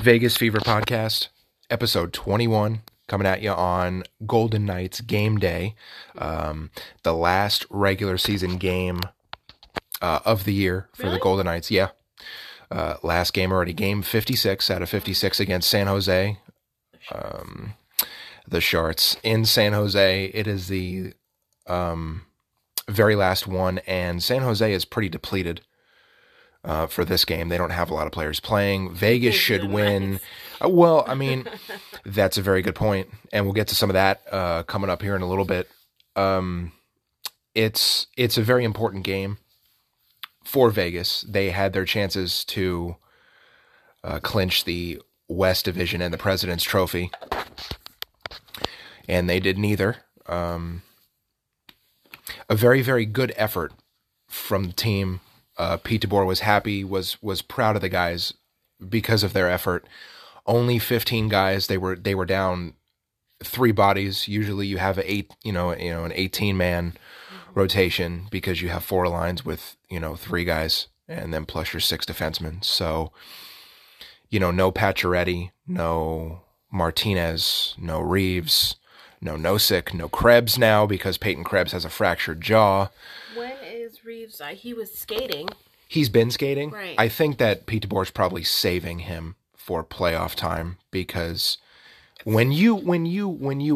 Vegas Fever Podcast, episode 21, coming at you on Golden Knights game day, the last regular season game of the year for the Golden Knights. Yeah, last game already, game 56 out of 56 against San Jose, the Sharks in San Jose. It is the very last one, and San Jose is pretty depleted for this game. They don't have a lot of players playing. Vegas should win. Well, I mean, that's a very good point, and we'll get to some of that coming up here in a little bit. It's a very important game for Vegas. They had their chances to clinch the West Division and the Presidents Trophy, and they did neither. A very, very good effort from the team. Pete DeBoer was happy, was proud of the guys because of their effort. Only 15 guys. They were down three bodies. Usually you have an 18 man rotation because you have four lines with, three guys and then plus your six defensemen. So, no Pacioretty, no Martinez, no Reeves, no Nosek, no Krebs now because Peyton Krebs has a fractured jaw. When Reeves, he was skating. He's been skating. Right. I think that Pete DeBoer's probably saving him for playoff time because when you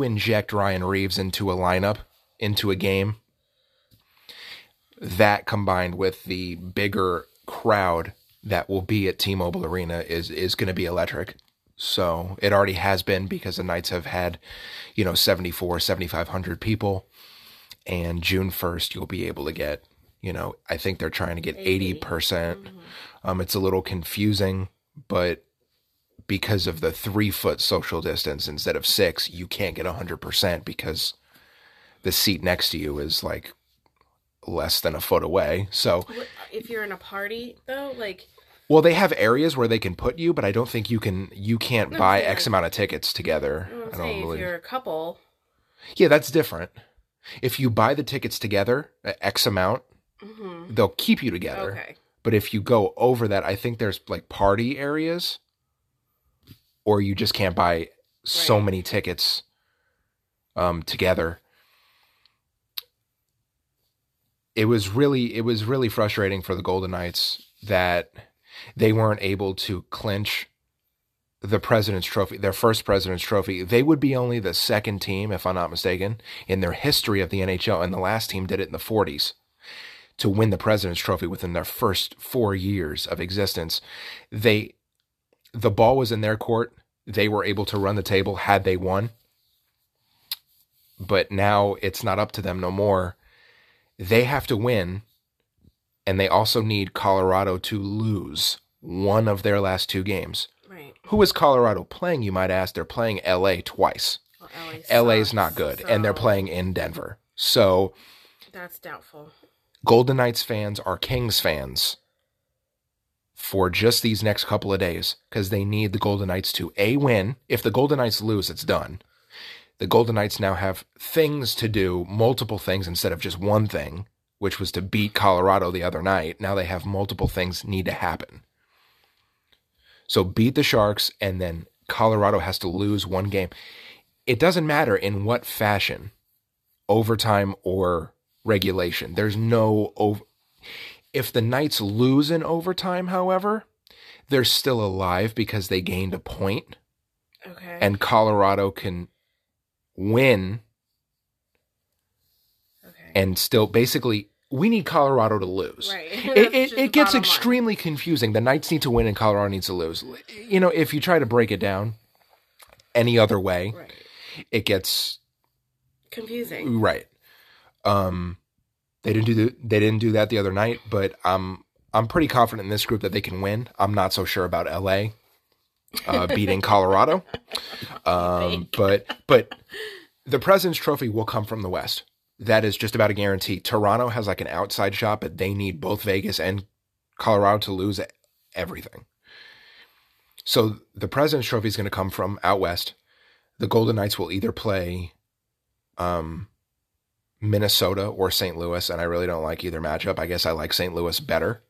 inject Ryan Reeves into a lineup, into a game, that combined with the bigger crowd that will be at T-Mobile Arena is going to be electric. So it already has been because the Knights have had, 7,500 people, and June 1st you'll be able to get. I think they're trying to get 80%. Mm-hmm. It's a little confusing, but because of the 3-foot social distance instead of 6, you can't get 100% because the seat next to you is like less than a foot away. So if you're in a party though, they have areas where they can put you, but I don't think you can't buy X amount of tickets together. If you're a couple. Yeah, that's different. If you buy the tickets together, X amount, mm-hmm. They'll keep you together. Okay. But if you go over that, I think there's party areas, or you just can't buy so many tickets together. It was really frustrating for the Golden Knights that they weren't able to clinch the President's Trophy, their first President's Trophy. They would be only the second team, if I'm not mistaken, in their history of the NHL, and the last team did it in the 40s. To win the President's Trophy within their first 4 years of existence. The ball was in their court. They were able to run the table had they won. But now it's not up to them no more. They have to win, and they also need Colorado to lose one of their last two games. Right. Who is Colorado playing, you might ask? They're playing LA twice. Well, LA's not good, and they're playing in Denver. So that's doubtful. Golden Knights fans are Kings fans for just these next couple of days because they need the Golden Knights to, A, win. If the Golden Knights lose, it's done. The Golden Knights now have things to do, multiple things instead of just one thing, which was to beat Colorado the other night. Now they have multiple things need to happen. So beat the Sharks, and then Colorado has to lose one game. It doesn't matter in what fashion, overtime or regulation. There's no if the Knights lose in overtime, however, they're still alive because they gained a point. Okay. And Colorado can win. Okay. And still basically we need Colorado to lose. Right. It gets extremely confusing. The Knights need to win and Colorado needs to lose. If you try to break it down any other way, right, it gets confusing. Right. They didn't do that the other night, but I'm pretty confident in this group that they can win. I'm not so sure about LA beating Colorado, but the President's Trophy will come from the West. That is just about a guarantee. Toronto has an outside shot, but they need both Vegas and Colorado to lose everything. So the President's Trophy is going to come from out West. The Golden Knights will either play, Minnesota or St. Louis, and I really don't like either matchup. I guess I like St. Louis better.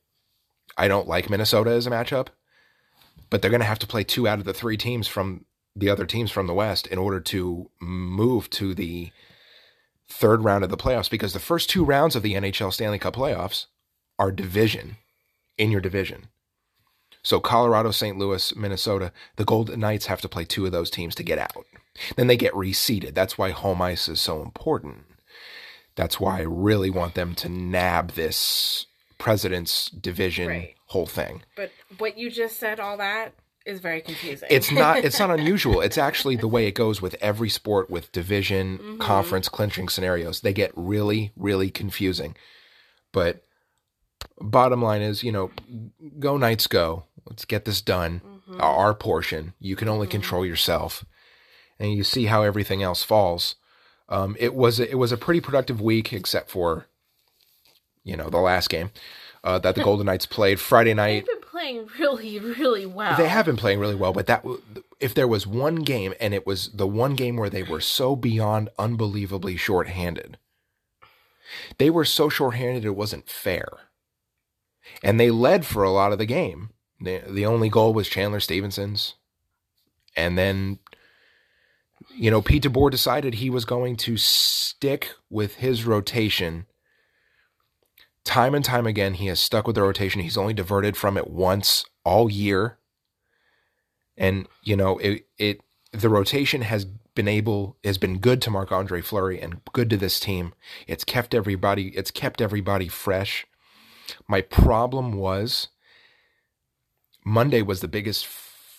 I don't like Minnesota as a matchup. but they're going to have to play two out of the three teams from the other teams from the West in order to move to the third round of the playoffs, because the first two rounds of the NHL Stanley Cup playoffs are division, in your division. So Colorado, St. Louis, Minnesota, the Golden Knights have to play two of those teams to get out. Then they get reseeded. That's why home ice is so important. That's why I really want them to nab this President's Division whole thing. But what you just said, all that is very confusing. It's not unusual. It's actually the way it goes with every sport with division, conference, clinching scenarios. They get really, really confusing. But bottom line is, go Knights go. Let's get this done. Mm-hmm. Our portion. You can only control yourself. And you see how everything else falls. It was a pretty productive week, except for, the last game that the Golden Knights played Friday night. They've been playing really, really well. They have been playing really well, but if there was one game, and it was the one game where they were so beyond unbelievably shorthanded. They were so shorthanded it wasn't fair. And they led for a lot of the game. The only goal was Chandler Stephenson's. And then, Pete DeBoer decided he was going to stick with his rotation. Time and time again, he has stuck with the rotation. He's only diverted from it once all year. And, the rotation has been good to Marc-Andre Fleury and good to this team. It's kept everybody fresh. My problem was Monday was the biggest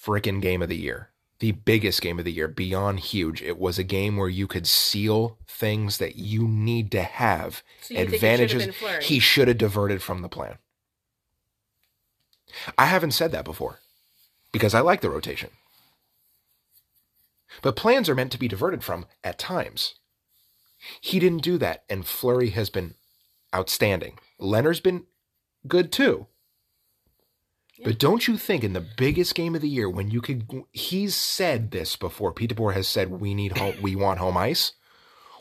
freaking game of the year. The biggest game of the year, beyond huge. It was a game where you could seal things that you need to have. So advantages. He should have diverted from the plan. I haven't said that before because I like the rotation. But plans are meant to be diverted from at times. He didn't do that, and Fleury has been outstanding. Leonard's been good too. But don't you think in the biggest game of the year when you could, he's said this before, Pete DeBoer has said, we want home ice.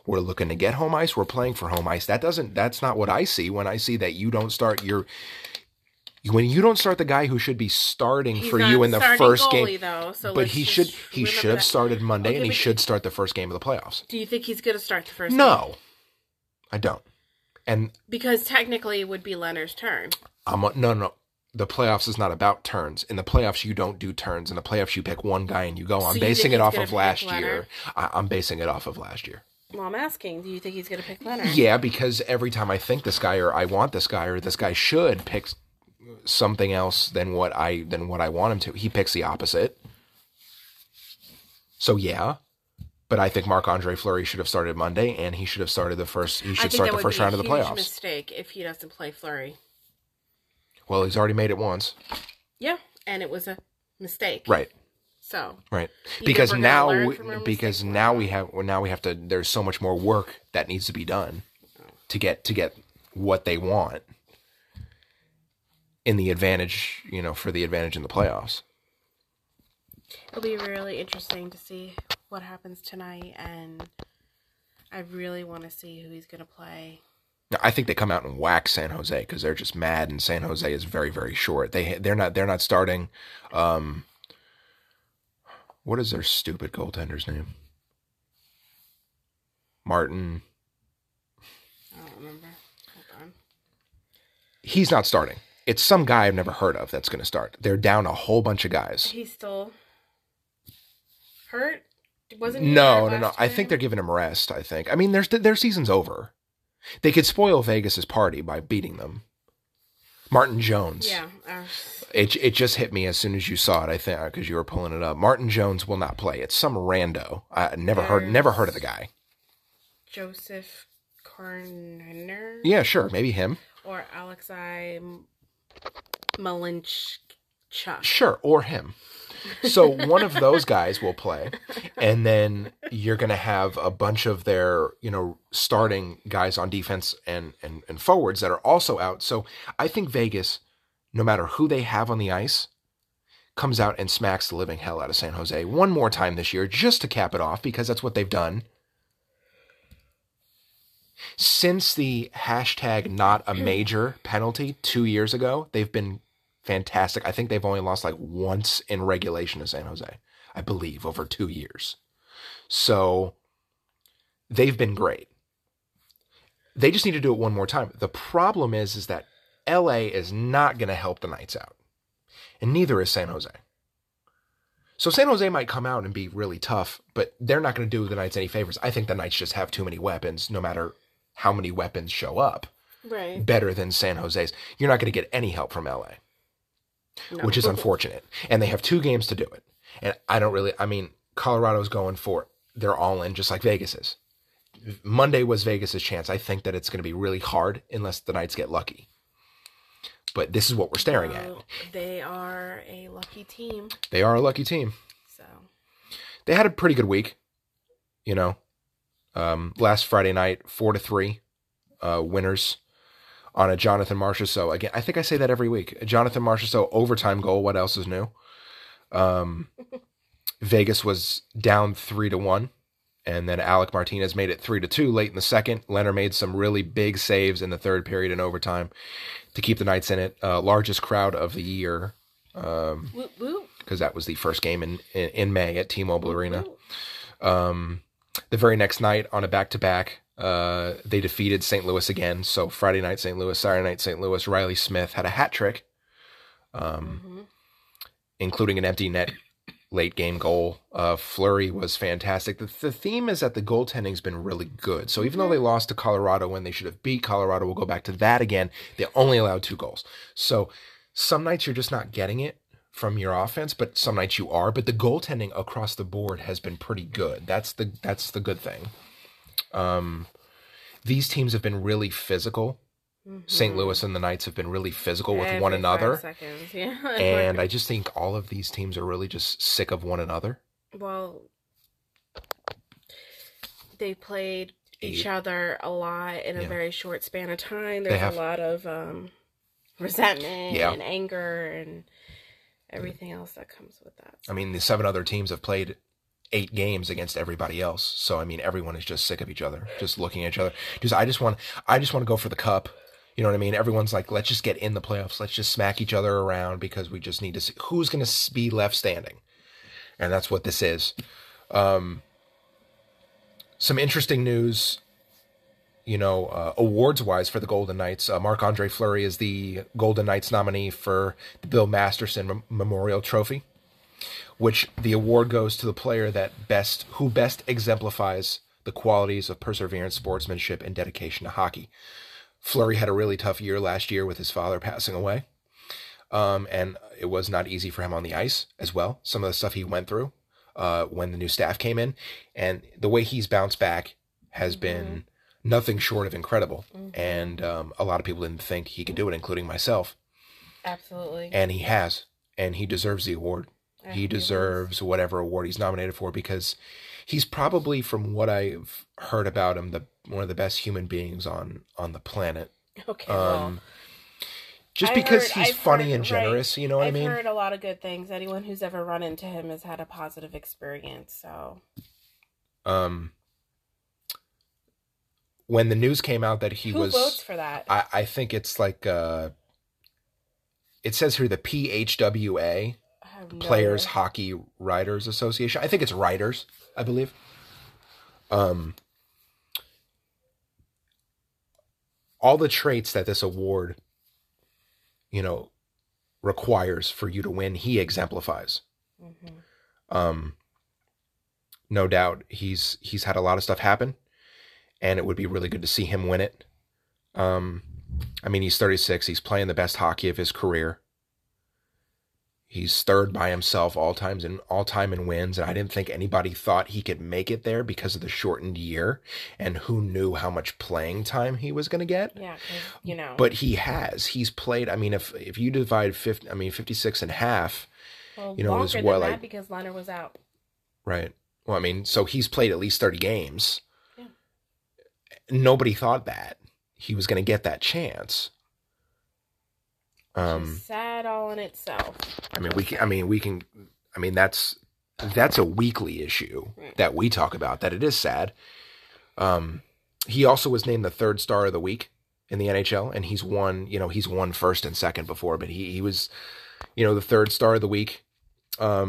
We're looking to get home ice. We're playing for home ice. That's not what I see when I see that when you don't start the guy who should be starting for you in the first game. Though, so but he should have started Monday and he should start the first game of the playoffs. Do you think he's going to start the first game? No, I don't. And because technically it would be Leonard's turn. No. The playoffs is not about turns. In the playoffs, you don't do turns. In the playoffs, you pick one guy and you go. I'm basing it off of last year. I'm basing it off of last year. Well, I'm asking, do you think he's going to pick Leonard? Yeah, because every time I think this guy or I want this guy or this guy should pick something else than what I want him to, he picks the opposite. So, yeah. But I think Marc-Andre Fleury should have started Monday and he should have started the first round of the playoffs. I think that would be a huge mistake if he doesn't play Fleury. Well, he's already made it once. Yeah, and it was a mistake. Right. So. Right. Because now we have to. There's so much more work that needs to be done to get what they want in the advantage. For the advantage in the playoffs. It'll be really interesting to see what happens tonight, and I really want to see who he's going to play. I think they come out and whack San Jose because they're just mad, and San Jose is very, very short. They're not starting. What is their stupid goaltender's name? Martin. I don't remember. Hold on. He's not starting. It's some guy I've never heard of that's going to start. They're down a whole bunch of guys. He's still hurt. Wasn't he? No. I think they're giving him rest. I think. I mean, their season's over. They could spoil Vegas's party by beating them. Martin Jones. Yeah. It just hit me as soon as you saw it, I think, because you were pulling it up. Martin Jones will not play. It's some rando. I never heard of the guy. Joseph Corner. Yeah, sure, maybe him. Or Alexei Malinchuk. Sure, or him. So one of those guys will play, and then you're going to have a bunch of their, starting guys on defense and forwards that are also out. So I think Vegas, no matter who they have on the ice, comes out and smacks the living hell out of San Jose one more time this year just to cap it off because that's what they've done. Since the #NotAMajor penalty 2 years ago, they've been fantastic. I think they've only lost like once in regulation to San Jose, I believe, over 2 years. So they've been great. They just need to do it one more time. The problem is that LA is not going to help the Knights out, and neither is San Jose. So San Jose might come out and be really tough, but they're not going to do the Knights any favors. I think the Knights just have too many weapons, no matter how many weapons show up, right, better than San Jose's. You're not going to get any help from LA, no, which is unfortunate. And they have 2 games to do it. And Colorado's going for it. They're all in, just like Vegas is. Monday was Vegas's chance. I think that it's going to be really hard unless the Knights get lucky. But this is what we're staring at. They are a lucky team. They are a lucky team. So they had a pretty good week, you know. Last Friday night, 4-3 winners on a Jonathan Marchessault. Again, I think I say that every week. A Jonathan Marchessault overtime goal. What else is new? Vegas was down 3-1. And then Alec Martinez made it 3-2 late in the second. Lehner made some really big saves in the third period and overtime to keep the Knights in it. Largest crowd of the year, because that was the first game in May at T-Mobile Arena. The very next night on a back-to-back, they defeated St. Louis again. So Friday night, St. Louis, Saturday night, St. Louis. Riley Smith had a hat trick, including an empty net late game goal. Fleury was fantastic. The theme is that the goaltending's been really good. So even though they lost to Colorado when they should have beat Colorado, we'll go back to that again. They only allowed 2 goals. So some nights you're just not getting it from your offense, but some nights you are. But the goaltending across the board has been pretty good. That's the good thing. These teams have been really physical. St. Louis and the Knights have been really physical with one another. 5 seconds, yeah. And I just think all of these teams are really just sick of one another. Well, they played each other a lot in a very short span of time. There's a lot of resentment and anger and everything else that comes with that. I mean, the 7 other teams have played 8 games against everybody else. So, I mean, everyone is just sick of each other, just looking at each other. I just want to go for the cup. You know what I mean? Everyone's like, let's just get in the playoffs. Let's just smack each other around because we just need to see who's going to be left standing. And that's what this is. Some interesting news, awards-wise for the Golden Knights. Marc-Andre Fleury is the Golden Knights nominee for the Bill Masterson Memorial Trophy, which the award goes to the player who best exemplifies the qualities of perseverance, sportsmanship, and dedication to hockey. Fleury had a really tough year last year with his father passing away. And it was not easy for him on the ice as well. Some of the stuff he went through when the new staff came in. And the way he's bounced back has been nothing short of incredible. And a lot of people didn't think he could do it, including myself. Absolutely. And he has. And he deserves the award. He deserves whatever award he's nominated for, because he's probably, from what I've heard about him, one of the best human beings on the planet. Okay. He's funny and generous, you know what I mean? I've heard a lot of good things. Anyone who's ever run into him has had a positive experience. So, when the news came out that who votes for that? I think it's like it says here the PHWA. Players Hockey Writers Association. I think it's writers, I believe. All the traits that this award, requires for you to win, he exemplifies. No doubt he's had a lot of stuff happen, and it would be really good to see him win it. He's 36. He's playing the best hockey of his career. He's third by himself all time in wins, and I didn't think anybody thought he could make it there because of the shortened year, and who knew how much playing time he was going to get. Yeah, But he has. He's played. If you divide 56 and half, longer than that, because Lehner was out. Right. Well, so he's played at least 30 games. Yeah. Nobody thought that he was going to get that chance. Sad all in itself. That's a weekly issue that we talk about, that it is sad. He also was named the 3rd star of the week in the NHL, and he's won, you know, he's won first and second before, but he was, you know, the third star of the week. Yeah,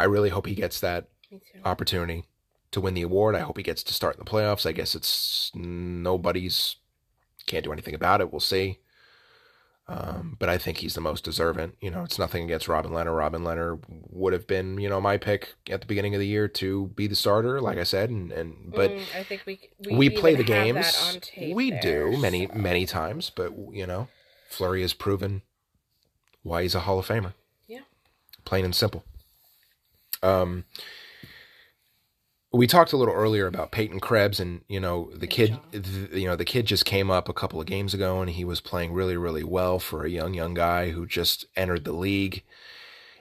I really hope he gets that opportunity to win the award. I hope he gets to start in the playoffs. I guess it's nobody's, can't do anything about it. We'll see. But I think he's the most deserving. You know, it's nothing against Robin Lehner. Robin Lehner would have been, you know, my pick at the beginning of the year to be the starter, like I said. And but I think we play the games. We do many times, but you know, Fleury has proven why he's a Hall of Famer. Yeah, plain and simple. We talked a little earlier about Peyton Krebs, and you know the kid, you know the kid just came up a couple of games ago, and he was playing really, really well for a young guy who just entered the league,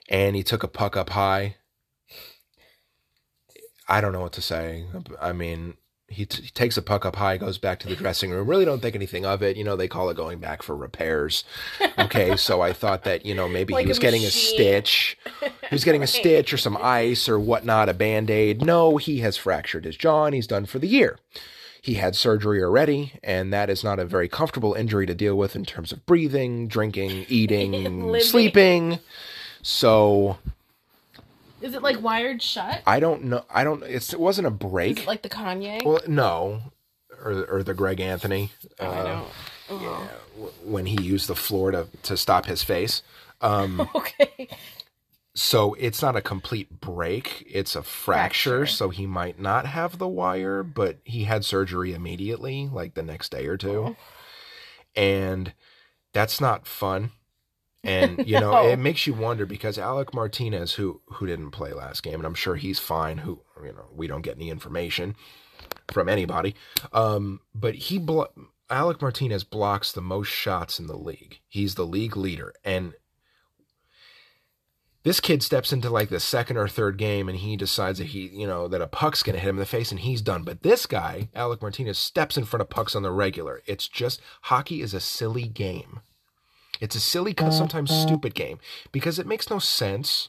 and he took a puck up high. I don't know what to say. I mean, he takes a puck up high, goes back to the dressing room. Really, don't think anything of it. You know, they call it going back for repairs. Okay, so I thought that you know maybe like he was getting a stitch. He was getting a stitch or some ice or whatnot, a Band-Aid. No, he has fractured his jaw and he's done for the year. He had surgery already, and that is not a very comfortable injury to deal with in terms of breathing, drinking, eating, sleeping. So... Is it like wired shut? I don't know. It wasn't a break. Is it like the Kanye? Well, no. Or the Greg Anthony. I don't. Oh. Yeah, when he used the floor to stop his face. Okay. So it's not a complete break, it's a fracture, so he might not have the wire, but he had surgery immediately, like the next day or two. Oh. And that's not fun. And, you know, it makes you wonder because Alec Martinez, who didn't play last game, and I'm sure he's fine, who, you know, we don't get any information from anybody, but Alec Martinez blocks the most shots in the league. He's the league leader, and this kid steps into like the second or third game and he decides that he, you know, that a puck's going to hit him in the face and he's done. But this guy, Alec Martinez, steps in front of pucks on the regular. It's just, hockey is a silly game. It's a silly, sometimes stupid game because it makes no sense.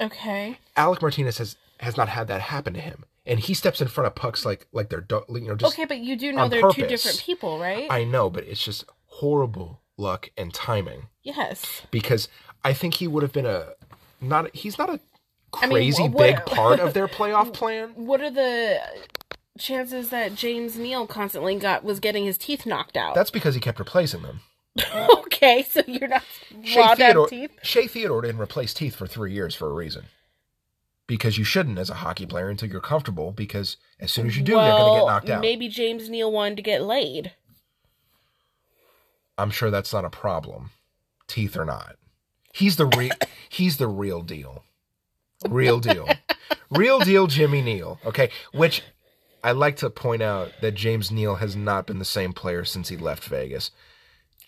Okay. Alec Martinez has not had that happen to him. And he steps in front of pucks like they're, you know, just. Okay, but you do know they're purpose. Two different people, right? I know, but it's just horrible luck and timing. Yes. Because I think he would have been he's not a crazy big part of their playoff plan. What are the chances that James Neal constantly was getting his teeth knocked out? That's because he kept replacing them. Okay, so you're not wild out teeth? Shea Theodore didn't replace teeth for 3 years for a reason. Because you shouldn't as a hockey player until you're comfortable, because as soon as you do, you're going to get knocked out. Maybe James Neal wanted to get laid. I'm sure that's not a problem. Teeth or not. He's the real deal. Real deal. Real deal Jimmy Neal. Okay, which I like to point out that James Neal has not been the same player since he left Vegas.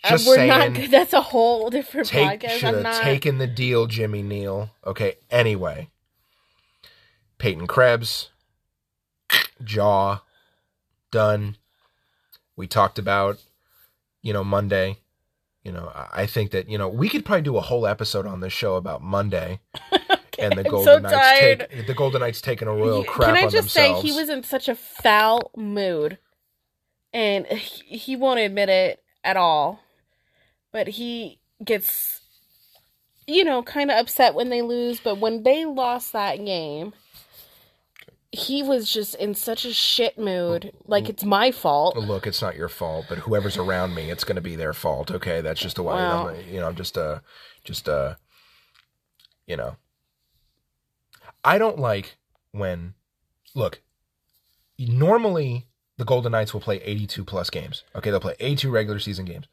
Just we're saying. Not, that's a whole different podcast. Should have taken the deal, Jimmy Neal. Okay, anyway. Peyton Krebs. Jaw. Done. We talked about, you know, Monday. You know, I think that, you know, we could probably do a whole episode on this show about Monday and the Golden Knights taking a royal crap on themselves. Can I just say, he was in such a foul mood, and he won't admit it at all, but he gets, you know, kind of upset when they lose, but when they lost that game, he was just in such a shit mood. Like, it's my fault. Look, it's not your fault, but whoever's around me, it's going to be their fault. Okay, that's just the way. Wow. You know. I don't like when. Look, normally the Golden Knights will play 82 plus games. Okay, they'll play 82 regular season games.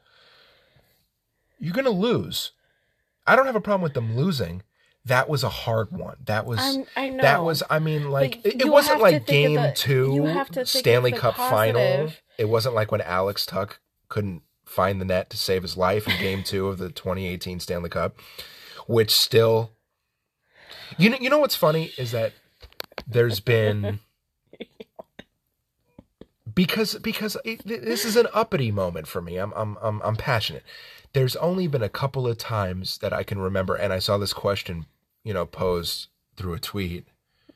You're going to lose. I don't have a problem with them losing. That was a hard one. That was, I know. That was, I mean, like, it wasn't like game two Stanley Cup final. It wasn't like when Alex Tuck couldn't find the net to save his life in game two of the 2018 Stanley Cup, which still, you know what's funny is that there's been, because this is an uppity moment for me. I'm passionate. There's only been a couple of times that I can remember, and I saw this question, you know, posed through a tweet.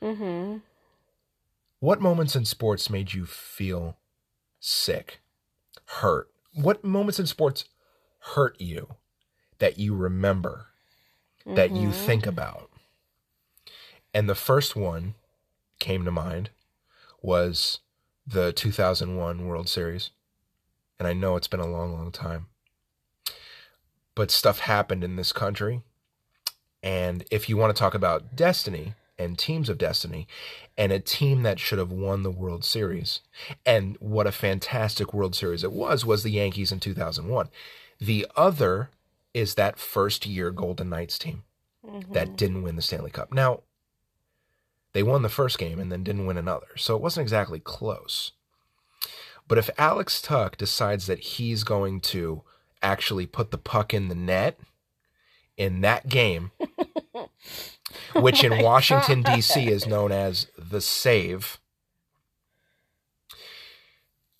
Mm-hmm. What moments in sports made you feel sick, hurt? What moments in sports hurt you that you remember, that you think about? And the first one came to mind was the 2001 World Series. And I know it's been a long, long time. But stuff happened in this country. And if you want to talk about destiny and teams of destiny and a team that should have won the World Series, and what a fantastic World Series it was the Yankees in 2001. The other is that first year Golden Knights team that didn't win the Stanley Cup. Now, they won the first game and then didn't win another. So it wasn't exactly close. But if Alex Tuck decides that he's going to actually put the puck in the net in that game, which in Washington, D.C. is known as the save,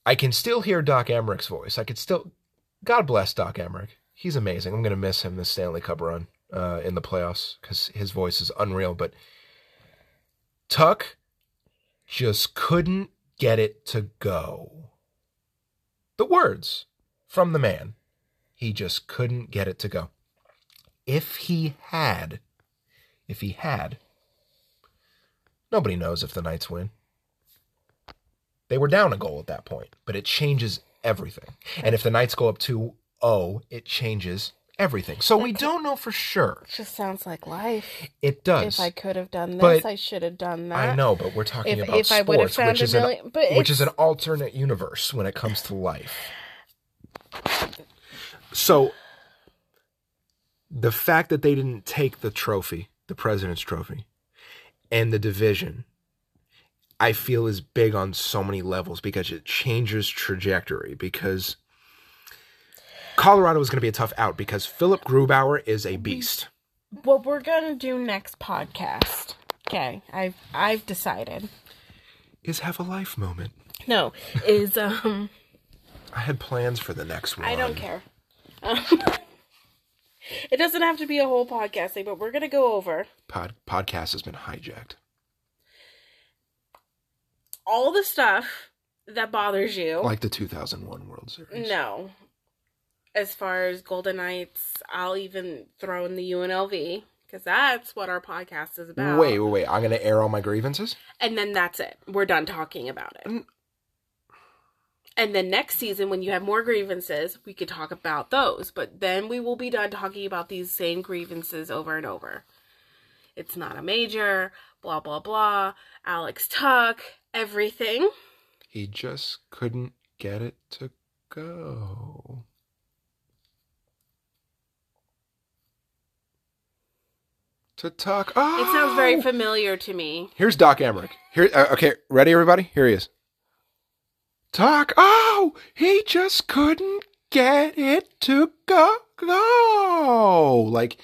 I can still hear Doc Emmerich's voice. I could still, God bless Doc Emmerich. He's amazing. I'm going to miss him this Stanley Cup run in the playoffs because his voice is unreal. But Tuck just couldn't get it to go. The words from the man. He just couldn't get it to go. If he had, nobody knows if the Knights win. They were down a goal at that point, but it changes everything. And if the Knights go up 2-0, it changes everything. So we don't know for sure. It just sounds like life. It does. If I could have done this, but I should have done that. I know, but we're talking about sports, which is an alternate universe when it comes to life. So the fact that they didn't take the trophy, the President's Trophy, and the division, I feel is big on so many levels because it changes trajectory. Because Colorado is going to be a tough out because Philip Grubauer is a beast. What we're going to do next podcast, okay, I've decided, is have a life moment. No, is I had plans for the next one. I don't care. It doesn't have to be a whole podcast thing, but we're going to go over. Podcast has been hijacked. All the stuff that bothers you. Like the 2001 World Series. No. As far as Golden Knights, I'll even throw in the UNLV, because that's what our podcast is about. Wait. I'm going to air all my grievances? And then that's it. We're done talking about it. And then next season, when you have more grievances, we could talk about those. But then we will be done talking about these same grievances over and over. It's not a major, blah, blah, blah, Alex Tuck, everything. He just couldn't get it to go. To talk. Oh! It sounds very familiar to me. Here's Doc Emmerich. Okay, ready, everybody? Here he is. Talk. Oh, he just couldn't get it to go. Like,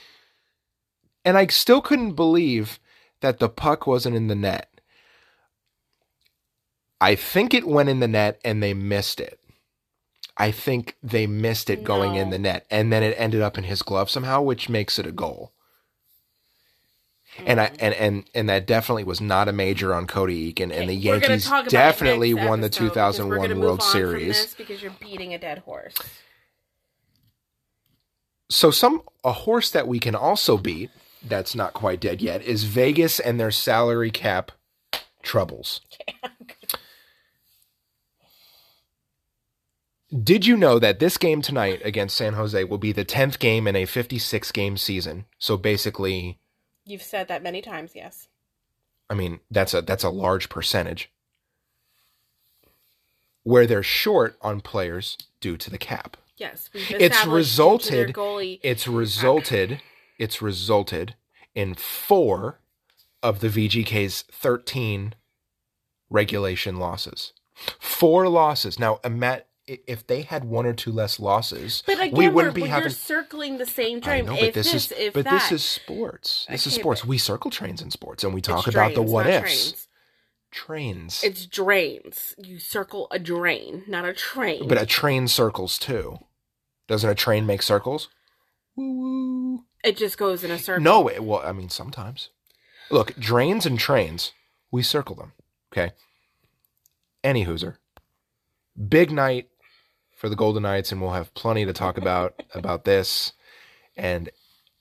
and I still couldn't believe that the puck wasn't in the net. I think it went in the net and they missed it. I think they missed it going in the net. And then it ended up in his glove somehow, which makes it a goal. And I that definitely was not a major on Cody Eakin, and the Yankees definitely won the 2001 World Series. Because you're beating a dead horse. So a horse that we can also beat that's not quite dead yet is Vegas and their salary cap troubles. Did you know that this game tonight against San Jose will be the 10th game in a 56-game season? So basically. You've said that many times, yes. I mean, that's a large percentage. Where they're short on players due to the cap. Yes, we've established due to their goalie. It's resulted in 4 of the VGK's 13 regulation losses. 4 losses. Now, if they had 1 or 2 less losses, but again, we wouldn't be having. You're circling the same train. I know, this is sports. This is sports. We circle trains in sports, and we talk about the what ifs. Trains. It's drains. You circle a drain, not a train. But a train circles too. Doesn't a train make circles? Woo! It just goes in a circle. No, well, I mean, sometimes. Look, drains and trains, we circle them. Okay. Any hooser. Big night for the Golden Knights, and we'll have plenty to talk about this and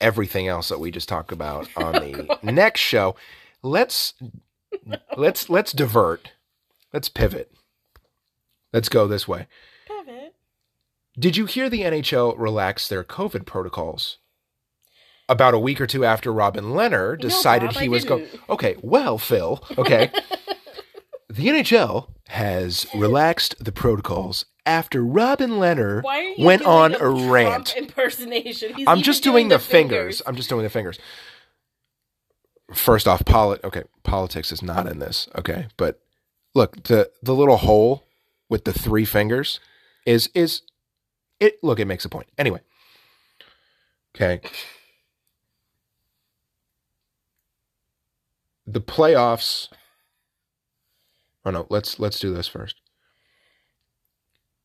everything else that we just talked about on the next show. Let's divert. Let's pivot. Let's go this way. Pivot. Did you hear the NHL relax their COVID protocols about a week or two after Robin Lehner decided he was going? Okay, well, Phil, okay. The NHL has relaxed the protocols after Robin Lehner went on a rant. Trump impersonation? I'm just doing the fingers. I'm just doing the fingers. First off, politics is not in this. Okay, but look, the little hole with the three fingers is it? Look, it makes a point anyway. Okay. The playoffs. Oh no, let's do this first.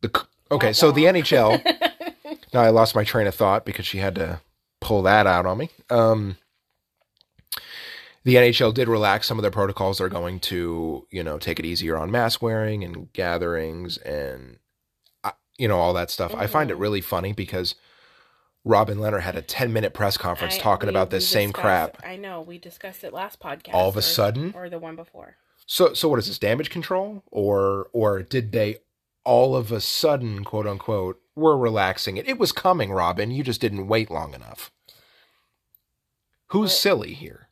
So the NHL. Now I lost my train of thought because she had to pull that out on me. The NHL did relax some of their protocols. They're going to, take it easier on mask wearing and gatherings and, all that stuff. Mm-hmm. I find it really funny because Robin Lehner had a 10-minute press conference talking about this same crap. I know. We discussed it last podcast. All of a sudden? Or the one before. So what is this, damage control? Or did they all of a sudden, quote unquote, were relaxing it? It was coming, Robin. You just didn't wait long enough. Who's silly here?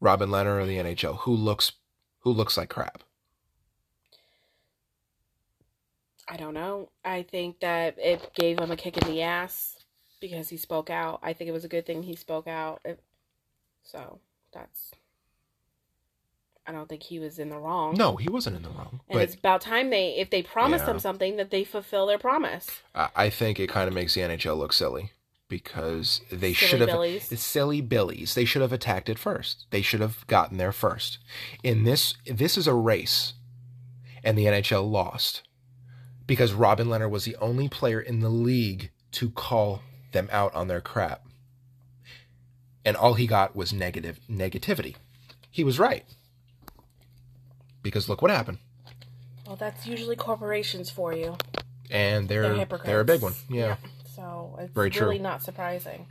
Robin Lehner or the NHL? Who looks like crap? I don't know. I think that it gave him a kick in the ass because he spoke out. I think it was a good thing he spoke out. I don't think he was in the wrong. No, he wasn't in the wrong. And it's about time if they promised them something, that they fulfill their promise. I think it kind of makes the NHL look silly because they should have. Silly Billies. They should have attacked it first. They should have gotten there first. In this is a race, and the NHL lost because Robin Lehner was the only player in the league to call them out on their crap, and all he got was negativity. He was right. Because look what happened. Well, that's usually corporations for you. And they're hypocrites. They're a big one. Yeah. So it's really not surprising.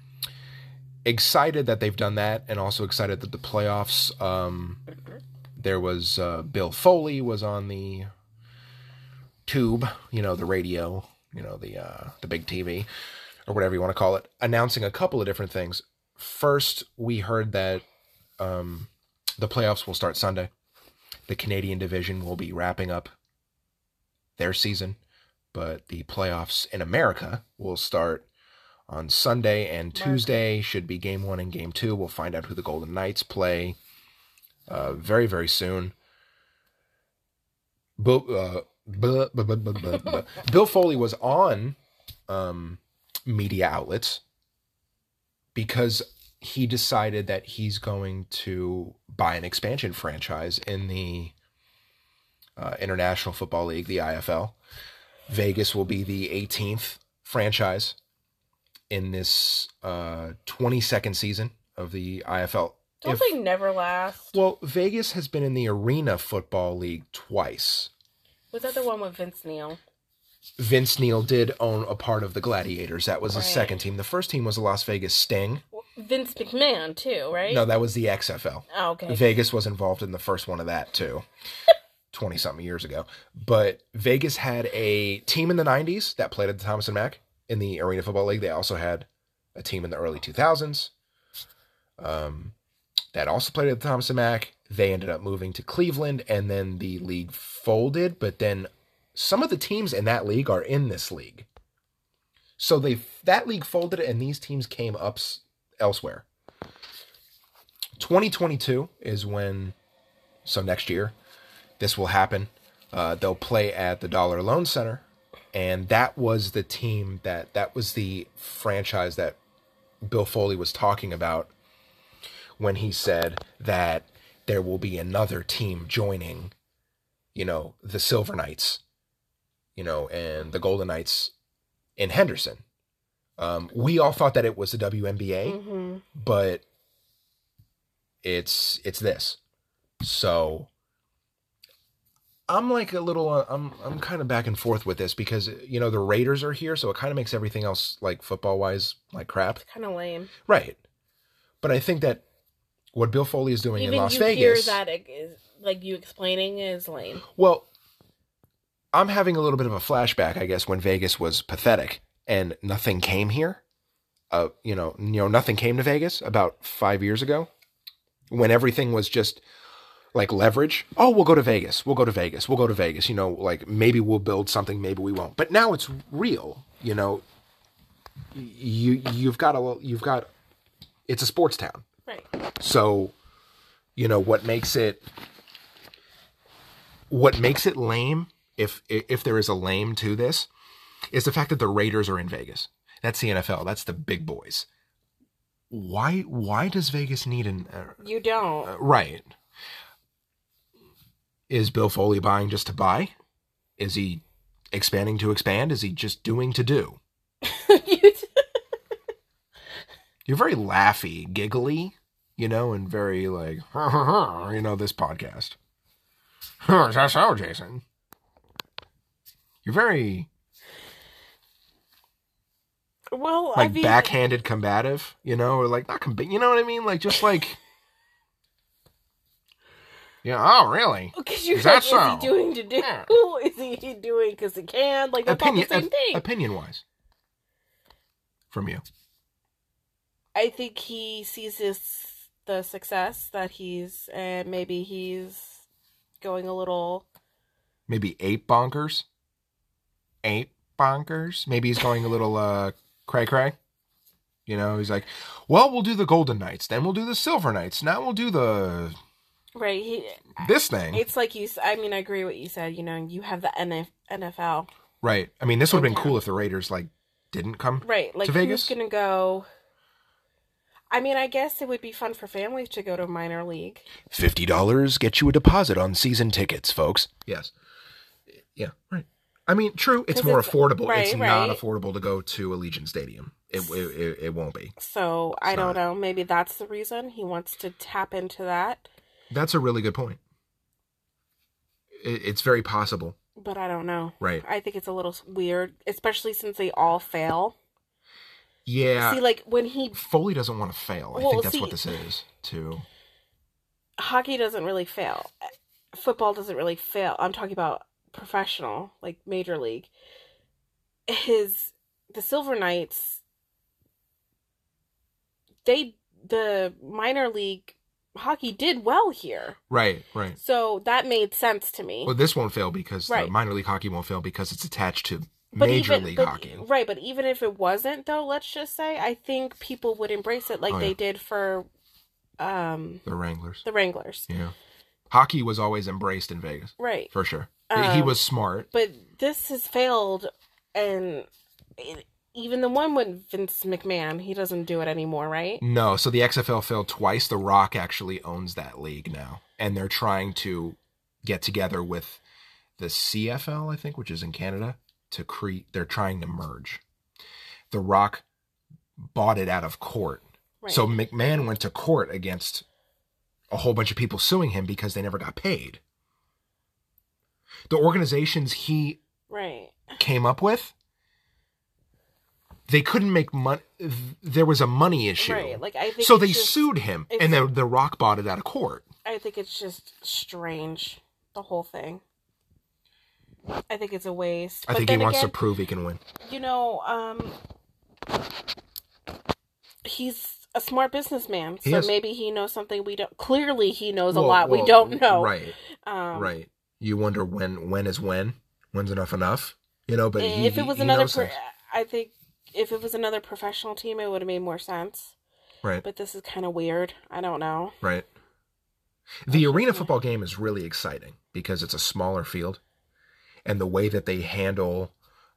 Excited that they've done that, and also excited that the playoffs, there was Bill Foley was on the tube, the radio, the big TV, or whatever you want to call it, announcing a couple of different things. First, we heard that the playoffs will start Sunday. The Canadian division will be wrapping up their season, but the playoffs in America will start on Sunday and Tuesday. Should be game 1 and game 2. We'll find out who the Golden Knights play very, very soon. Bill Foley was on media outlets because he decided that he's going to buy an expansion franchise in the International Football League, the IFL. Vegas will be the 18th franchise in this 22nd season of the IFL. Don't they never last? Well, Vegas has been in the Arena Football League twice. Was that the one with Vince Neal? Vince Neal did own a part of the Gladiators. That was the second team. The first team was the Las Vegas Sting. Vince McMahon, too, right? No, that was the XFL. Oh, okay. Vegas was involved in the first one of that, too, 20-something years ago. But Vegas had a team in the 90s that played at the Thomas & Mack in the Arena Football League. They also had a team in the early 2000s that also played at the Thomas & Mack. They ended up moving to Cleveland, and then the league folded, but then some of the teams in that league are in this league. So that league folded, and these teams came up elsewhere. 2022 is when, so next year, this will happen. They'll play at the Dollar Loan Center, and that was the team that was the franchise that Bill Foley was talking about when he said that there will be another team joining, the Silver Knights. And the Golden Knights in Henderson. We all thought that it was the WNBA, mm-hmm. but it's this. So I'm kind of back and forth with this because, you know, the Raiders are here, so it kind of makes everything else, like, football-wise, like, crap. It's kind of lame. Right. But I think that what Bill Foley is doing in Las Vegas... Even you hear that, like, you explaining is lame. Well, I'm having a little bit of a flashback, I guess, when Vegas was pathetic and nothing came here. You know, nothing came to Vegas about 5 years ago when everything was just... like leverage. Oh, we'll go to Vegas. We'll go to Vegas. We'll go to Vegas. You know, like maybe we'll build something, maybe we won't. But now it's real. You know, you've got it's a sports town. Right. So, you know, what makes it lame, if there is a lame to this, is the fact that the Raiders are in Vegas. That's the NFL. That's the big boys. Why does Vegas need an You don't. Right. Is Bill Foley buying just to buy? Is he expanding to expand? Is he just doing to do? You're very laughy, giggly, you know, and very like, you know, this podcast. Is that so, Jason? You're very... Well, like, I mean... backhanded combative, you know, or like, not combative, you know what I mean? Like, just like... Yeah. Oh, really? Because you're like, so? Is he doing to do? Yeah. Is he doing because he can? Like, that's opinion, all the same thing. Opinion-wise, from you, I think he sees the success that he's, and maybe he's going a little, maybe ape bonkers. Maybe he's going a little cray cray. You know, he's like, well, we'll do the Golden Knights, then we'll do the Silver Knights, now we'll do the. Right. This thing. It's like you... I mean, I agree with what you said. You know, you have the NFL. Right. I mean, this would have been cool if the Raiders, like, didn't come right, like, to Vegas. Who's going to go... I mean, I guess it would be fun for families to go to minor league. $50 gets you a deposit on season tickets, folks. Yes. Yeah, right. I mean, true, it's more affordable. Right, it's not affordable to go to Allegiant Stadium. It won't be. So, I don't know. Maybe that's the reason he wants to tap into that. That's a really good point. It's very possible. But I don't know. Right. I think it's a little weird, especially since they all fail. Yeah. See, like, when he... Foley doesn't want to fail. Well, I think that's what this is, too. Hockey doesn't really fail. Football doesn't really fail. I'm talking about professional, like, major league. The Silver Knights, the minor league... hockey did well here. Right. So that made sense to me. Well, this won't fail because the minor league hockey won't fail because it's attached to major league hockey. Right, but even if it wasn't, though, let's just say, I think people would embrace it they did for... the Wranglers. Yeah. Hockey was always embraced in Vegas. Right. For sure. He was smart. But this has failed, and... Even the one with Vince McMahon, he doesn't do it anymore, right? No, so the XFL failed twice. The Rock actually owns that league now. And they're trying to get together with the CFL, I think, which is in Canada, to they're trying to merge. The Rock bought it out of court. Right. So McMahon went to court against a whole bunch of people suing him because they never got paid. The organizations he came up with... They couldn't make money. There was a money issue. Right. Like, I think so they sued him, and then the Rock bought it out of court. I think it's just strange, the whole thing. I think it's a waste. I think he wants to prove he can win. You know, he's a smart businessman, so maybe he knows something we don't... Clearly he knows a lot we don't know. Right, right. You wonder when is when? When's enough? You know, but if it was another... I think... If it was another professional team, it would have made more sense. Right. But this is kind of weird. I don't know. Right. The arena football game is really exciting because it's a smaller field. And the way that they handle,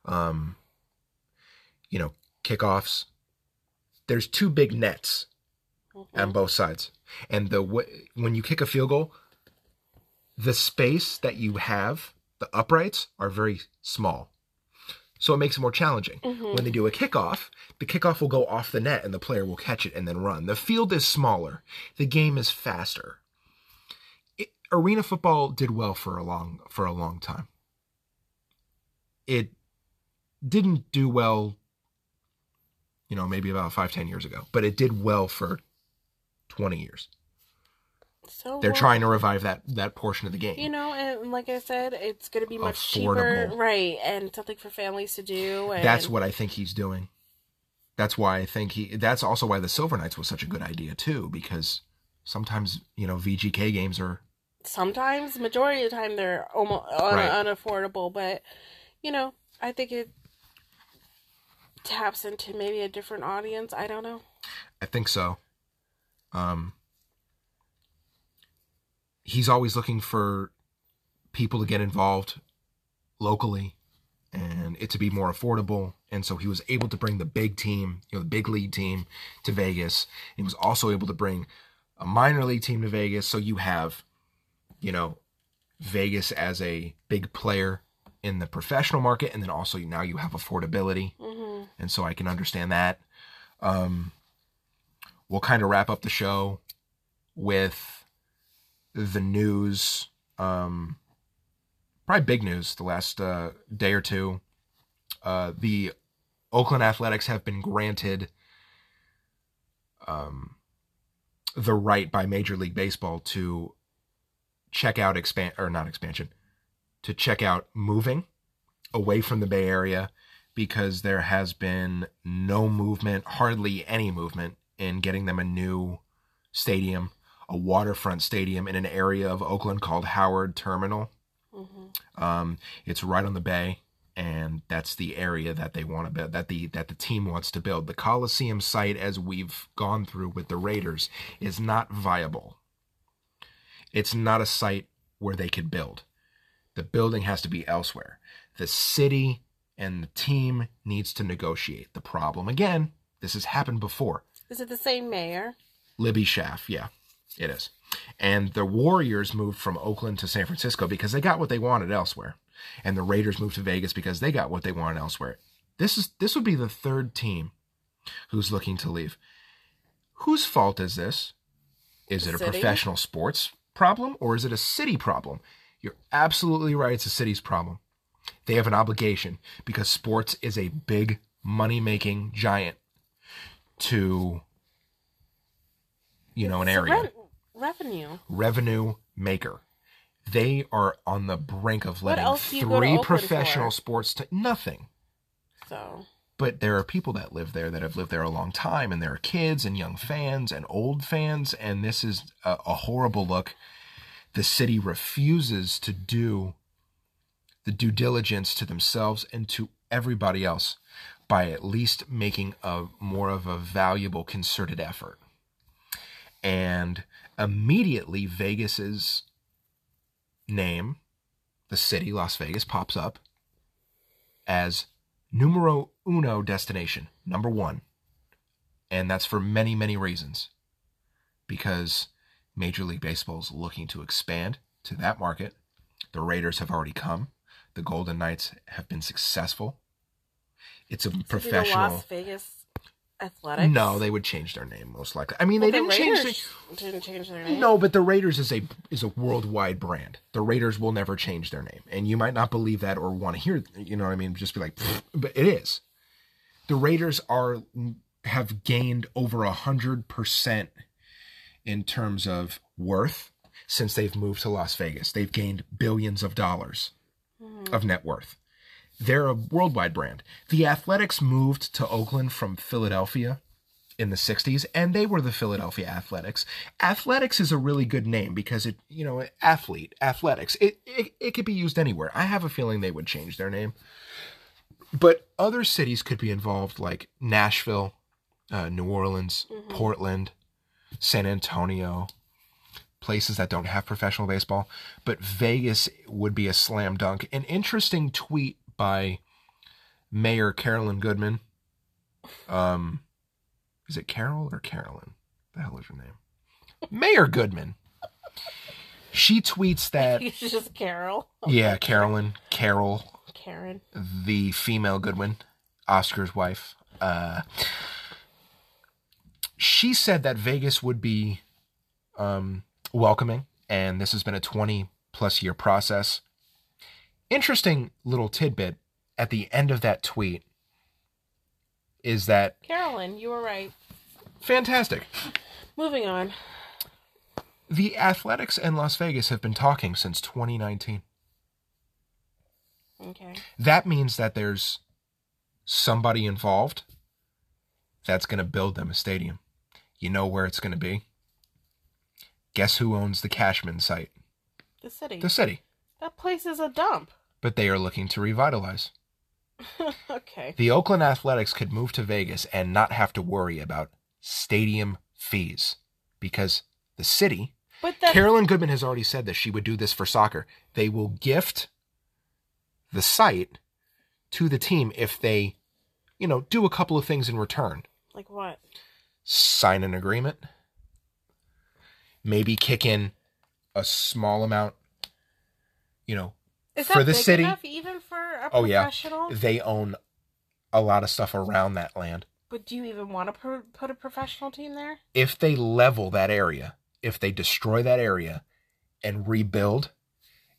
you know, kickoffs, there's two big nets on both sides. And when you kick a field goal, the space that you have, the uprights, are very small. So it makes it more challenging. Mm-hmm. When they do a kickoff, the kickoff will go off the net and the player will catch it and then run. The field is smaller. The game is faster. arena football did well for a long time. It didn't do well, you know, maybe about 5-10 years ago, but it did well for 20 years. So they're trying to revive that portion of the game. You know, and like I said, it's going to be much affordable, cheaper, right? And something for families to do. And... that's what I think he's doing. That's why I think that's also why the Silver Knights was such a good idea too, because sometimes, you know, VGK games are. Sometimes, majority of the time, they're almost unaffordable, but, you know, I think it taps into maybe a different audience. I don't know. I think so. He's always looking for people to get involved locally and it to be more affordable. And so he was able to bring the big team, you know, the big league team to Vegas. He was also able to bring a minor league team to Vegas. So you have, you know, Vegas as a big player in the professional market. And then also now you have affordability. Mm-hmm. And so I can understand that. We'll kind of wrap up the show with... the news, probably big news the last day or two. The Oakland Athletics have been granted the right by Major League Baseball to check out to check out moving away from the Bay Area, because there has been no movement, hardly any movement, in getting them a new stadium. A waterfront stadium in an area of Oakland called Howard Terminal. Mm-hmm. It's right on the bay, and that's the area that they want to build, that the team wants to build. The Coliseum site, as we've gone through with the Raiders, is not viable. It's not a site where they could build. The building has to be elsewhere. The city and the team needs to negotiate. The problem, again, this has happened before. Is it the same mayor? Libby Schaaf, yeah. It is. And the Warriors moved from Oakland to San Francisco because they got what they wanted elsewhere. And the Raiders moved to Vegas because they got what they wanted elsewhere. This would be the third team who's looking to leave. Whose fault is this? Is it a professional sports problem or is it a city problem? You're absolutely right. It's a city's problem. They have an obligation because sports is a big money-making giant to, you know, an area. Revenue maker. They are on the brink of letting three professional sports to nothing. So, but there are people that live there that have lived there a long time, and there are kids and young fans and old fans, and this is a horrible look. The city refuses to do the due diligence to themselves and to everybody else by at least making a more of a valuable concerted effort. And immediately Vegas's name, the city, Las Vegas, pops up as numero uno destination, number one. And that's for many, many reasons. Because Major League Baseball is looking to expand to that market. The Raiders have already come. The Golden Knights have been successful. It's a professional... Las Vegas Athletics? No, they would change their name most likely. I mean, well, didn't change their name. No, but the Raiders is a worldwide brand. The Raiders will never change their name, and you might not believe that or want to hear. You know what I mean? Just be like, pfft, but it is. The Raiders have gained over 100% in terms of worth since they've moved to Las Vegas. They've gained billions of dollars of net worth. They're a worldwide brand. The Athletics moved to Oakland from Philadelphia in the 60s, and they were the Philadelphia Athletics. Athletics is a really good name because it, you know, athlete, athletics, it could be used anywhere. I have a feeling they would change their name. But other cities could be involved, like Nashville, New Orleans, Portland, San Antonio, places that don't have professional baseball. But Vegas would be a slam dunk. An interesting tweet by Mayor Carolyn Goodman. Is it Carol or Carolyn? The hell is her name? Mayor Goodman. She tweets that... It's just Carol. Yeah, Carolyn. Carol. Karen. The female Goodwin, Oscar's wife. She said that Vegas would be welcoming and this has been a 20-plus year process. Interesting little tidbit at the end of that tweet is that... Carolyn, you were right. Fantastic. Moving on. The Athletics and Las Vegas have been talking since 2019. Okay. That means that there's somebody involved that's going to build them a stadium. You know where it's going to be? Guess who owns the Cashman site? The city. The city. That place is a dump. But they are looking to revitalize. Okay. The Oakland Athletics could move to Vegas and not have to worry about stadium fees because the city... But Carolyn Goodman has already said that she would do this for soccer. They will gift the site to the team if they, you know, do a couple of things in return. Like what? Sign an agreement. Maybe kick in a small amount, you know, is for the city. Is that big enough even for a professional? Oh, yeah. They own a lot of stuff around that land. But do you even want to put a professional team there? If they level that area, if they destroy that area and rebuild,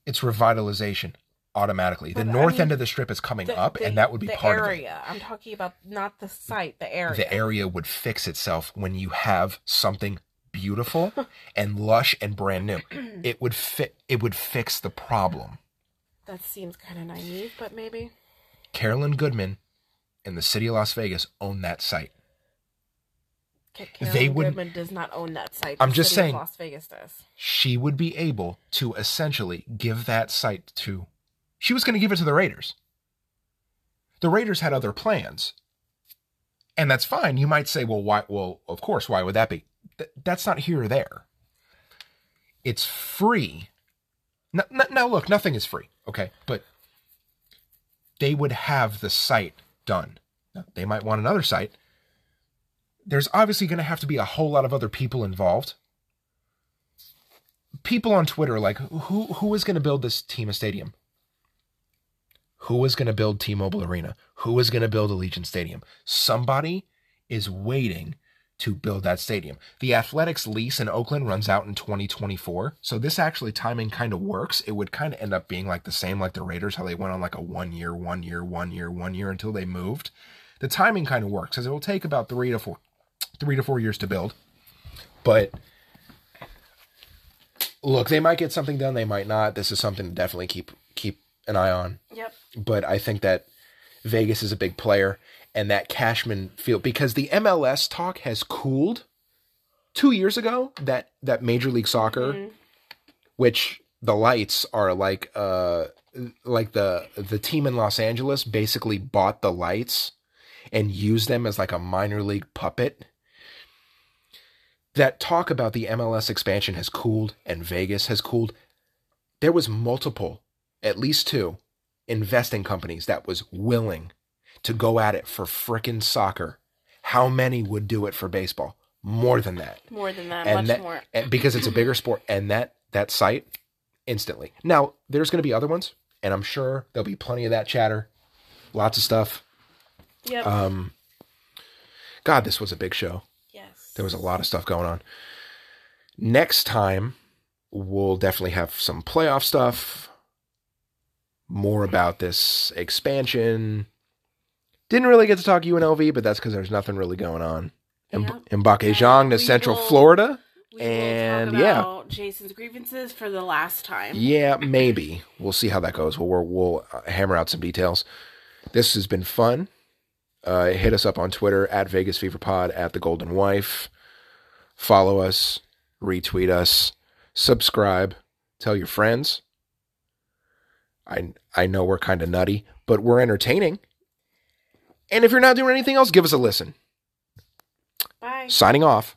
it's revitalization automatically. But the north end of the strip is coming up, and that would be part of it. The area. I'm talking about not the site, the area. The area would fix itself when you have something beautiful and lush and brand new. It would fit. It would fix the problem. That seems kind of naive, but maybe. Carolyn Goodman and the city of Las Vegas own that site. Carolyn Goodman does not own that site. I'm just saying. Las Vegas does. She would be able to essentially give that site to... She was going to give it to the Raiders. The Raiders had other plans. And that's fine. You might say, well, why? Well, of course, why would that be? That's not here or there. It's free. Now, look, nothing is free, okay? But they would have the site done. Now, they might want another site. There's obviously going to have to be a whole lot of other people involved. People on Twitter are like, who is going to build this team a stadium? Who is going to build T-Mobile Arena? Who is going to build Allegiant Stadium? Somebody is waiting to build that stadium. The Athletics lease in Oakland runs out in 2024. So this actually timing kind of works. It would kind of end up being like the same, like the Raiders, how they went on like a one year until they moved. The timing kind of works because it will take about three to four years to build. But look, they might get something done. They might not. This is something to definitely keep an eye on. Yep. But I think that Vegas is a big player. And that Cashman field, because the MLS talk has cooled 2 years ago, that Major League Soccer, which the lights are like the team in Los Angeles basically bought the lights and used them as like a minor league puppet. That talk about the MLS expansion has cooled and Vegas has cooled. There was multiple, at least two, investing companies that was willing to go at it for frickin' soccer. How many would do it for baseball? More than that. More than that, and much that, more. Because it's a bigger sport, and that site, instantly. Now, there's going to be other ones, and I'm sure there'll be plenty of that chatter. Lots of stuff. Yep. God, this was a big show. Yes. There was a lot of stuff going on. Next time, we'll definitely have some playoff stuff. More about this expansion. Didn't really get to talk UNLV, but that's because there's nothing really going on. In Bakejiang to Central Florida. We will talk about Jason's grievances for the last time. Yeah, maybe. We'll see how that goes. We'll hammer out some details. This has been fun. Hit us up on Twitter, @VegasFeverPod, @TheGoldenWife. Follow us. Retweet us. Subscribe. Tell your friends. I know we're kind of nutty, but we're entertaining. And if you're not doing anything else, give us a listen. Bye. Signing off.